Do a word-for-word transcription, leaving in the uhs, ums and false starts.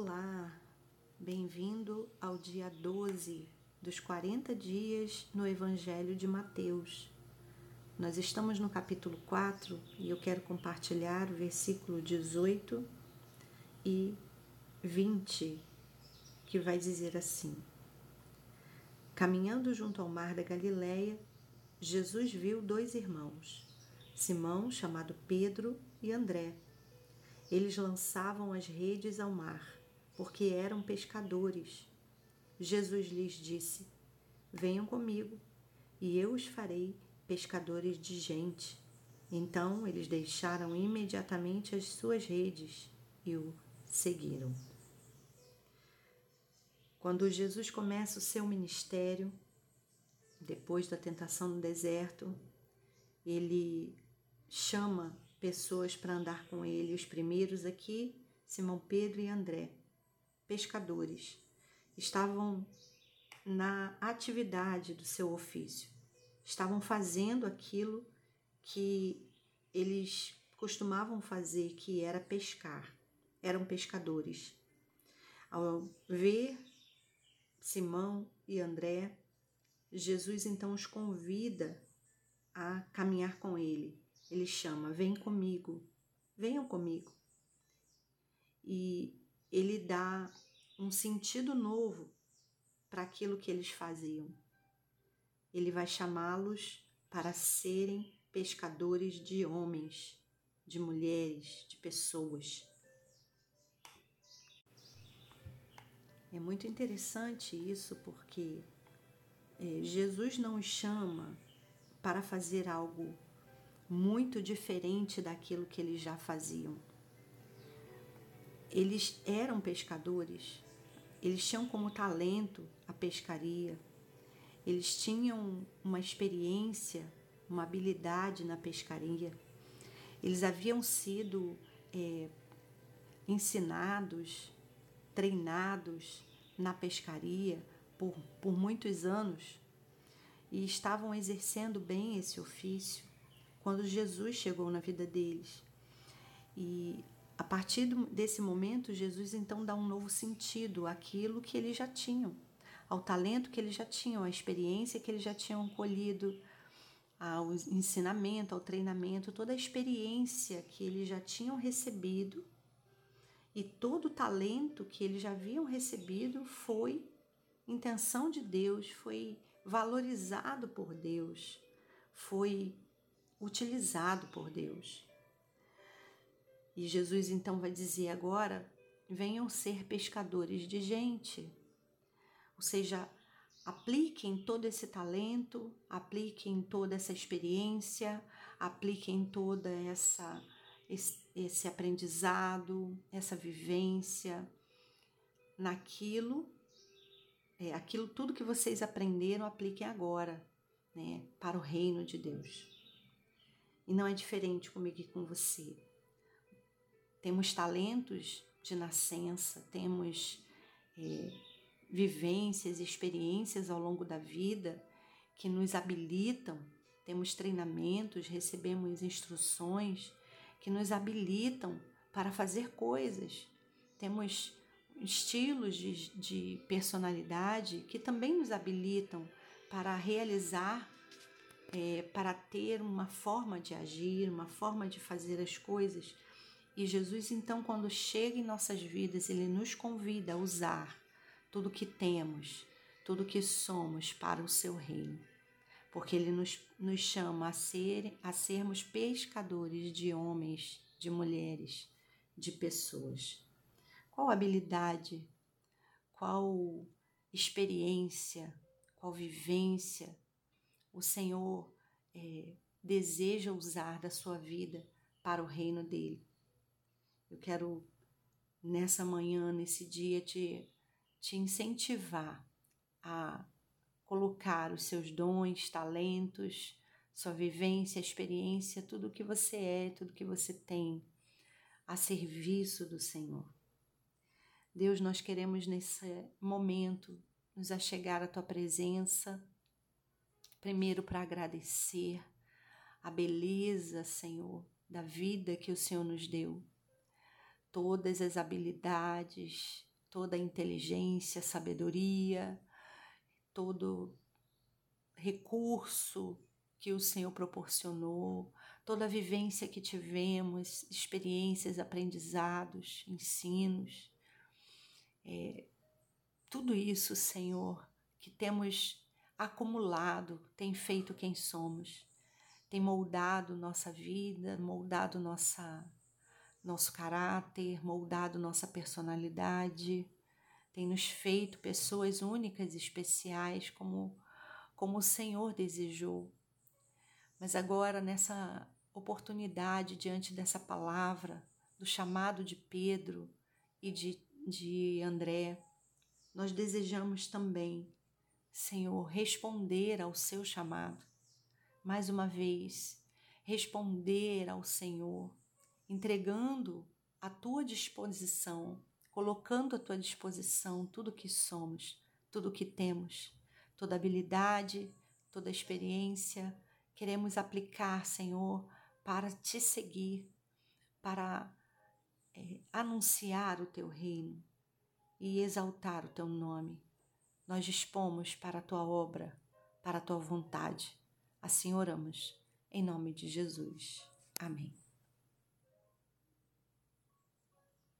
Olá, bem-vindo ao dia doze dos quarenta dias no Evangelho de Mateus. Nós estamos no capítulo quatro e eu quero compartilhar o versículo dezoito e vinte, que vai dizer assim: Caminhando junto ao mar da Galileia, Jesus viu dois irmãos, Simão, chamado Pedro, e André. Eles lançavam as redes ao mar, porque eram pescadores. Jesus lhes disse: Venham comigo, e eu os farei pescadores de gente. Então eles deixaram imediatamente as suas redes e o seguiram. Quando Jesus começa o seu ministério, depois da tentação no deserto, ele chama pessoas para andar com ele. Os primeiros aqui, Simão, Pedro e André, pescadores, estavam na atividade do seu ofício, estavam fazendo aquilo que eles costumavam fazer, que era pescar, eram pescadores. Ao ver Simão e André, Jesus então os convida a caminhar com ele, ele chama: vem comigo, venham comigo. E ele dá um sentido novo para aquilo que eles faziam. Ele vai chamá-los para serem pescadores de homens, de mulheres, de pessoas. É muito interessante isso, porque é, Jesus não os chama para fazer algo muito diferente daquilo que eles já faziam. Eles eram pescadores, eles tinham como talento a pescaria, eles tinham uma experiência, uma habilidade na pescaria. Eles haviam sido é, ensinados, treinados na pescaria por, por muitos anos e estavam exercendo bem esse ofício quando Jesus chegou na vida deles. E a partir desse momento, Jesus então dá um novo sentido àquilo que eles já tinham, ao talento que eles já tinham, à experiência que eles já tinham colhido, ao ensinamento, ao treinamento, toda a experiência que eles já tinham recebido, e todo o talento que eles já haviam recebido foi intenção de Deus, foi valorizado por Deus, foi utilizado por Deus. E Jesus então vai dizer agora: venham ser pescadores de gente. Ou seja, apliquem todo esse talento, apliquem toda essa experiência, apliquem toda essa esse, esse aprendizado, essa vivência naquilo, é, aquilo tudo que vocês aprenderam, apliquem agora, né, para o reino de Deus. E não é diferente comigo e com você. Temos talentos de nascença, temos é, vivências e experiências ao longo da vida que nos habilitam, temos treinamentos, recebemos instruções que nos habilitam para fazer coisas, temos estilos de, de personalidade que também nos habilitam para realizar, é, para ter uma forma de agir, uma forma de fazer as coisas. E Jesus, então, quando chega em nossas vidas, ele nos convida a usar tudo que temos, tudo que somos para o seu reino. Porque ele nos, nos chama a, ser, a sermos pescadores de homens, de mulheres, de pessoas. Qual habilidade, qual experiência, qual vivência o Senhor eh, deseja usar da sua vida para o reino dele? Eu quero, nessa manhã, nesse dia, te, te incentivar a colocar os seus dons, talentos, sua vivência, experiência, tudo o que você é, tudo o que você tem, a serviço do Senhor. Deus, nós queremos, nesse momento, nos achegar à tua presença, primeiro para agradecer a beleza, Senhor, da vida que o Senhor nos deu. Todas as habilidades, toda a inteligência, sabedoria, todo recurso que o Senhor proporcionou, toda a vivência que tivemos, experiências, aprendizados, ensinos, é, tudo isso, Senhor, que temos acumulado, tem feito quem somos, tem moldado nossa vida, moldado nossa, nosso caráter, moldado nossa personalidade, tem nos feito pessoas únicas e especiais como, como o Senhor desejou. Mas agora, nessa oportunidade, diante dessa palavra, do chamado de Pedro e de, de André, nós desejamos também, Senhor, responder ao seu chamado. Mais uma vez, responder ao Senhor, entregando à tua disposição, colocando à tua disposição tudo o que somos, tudo o que temos, toda habilidade, toda experiência. Queremos aplicar, Senhor, para te seguir, para é, anunciar o teu reino e exaltar o teu nome. Nós dispomos para a tua obra, para a tua vontade. Assim oramos, em nome de Jesus. Amém.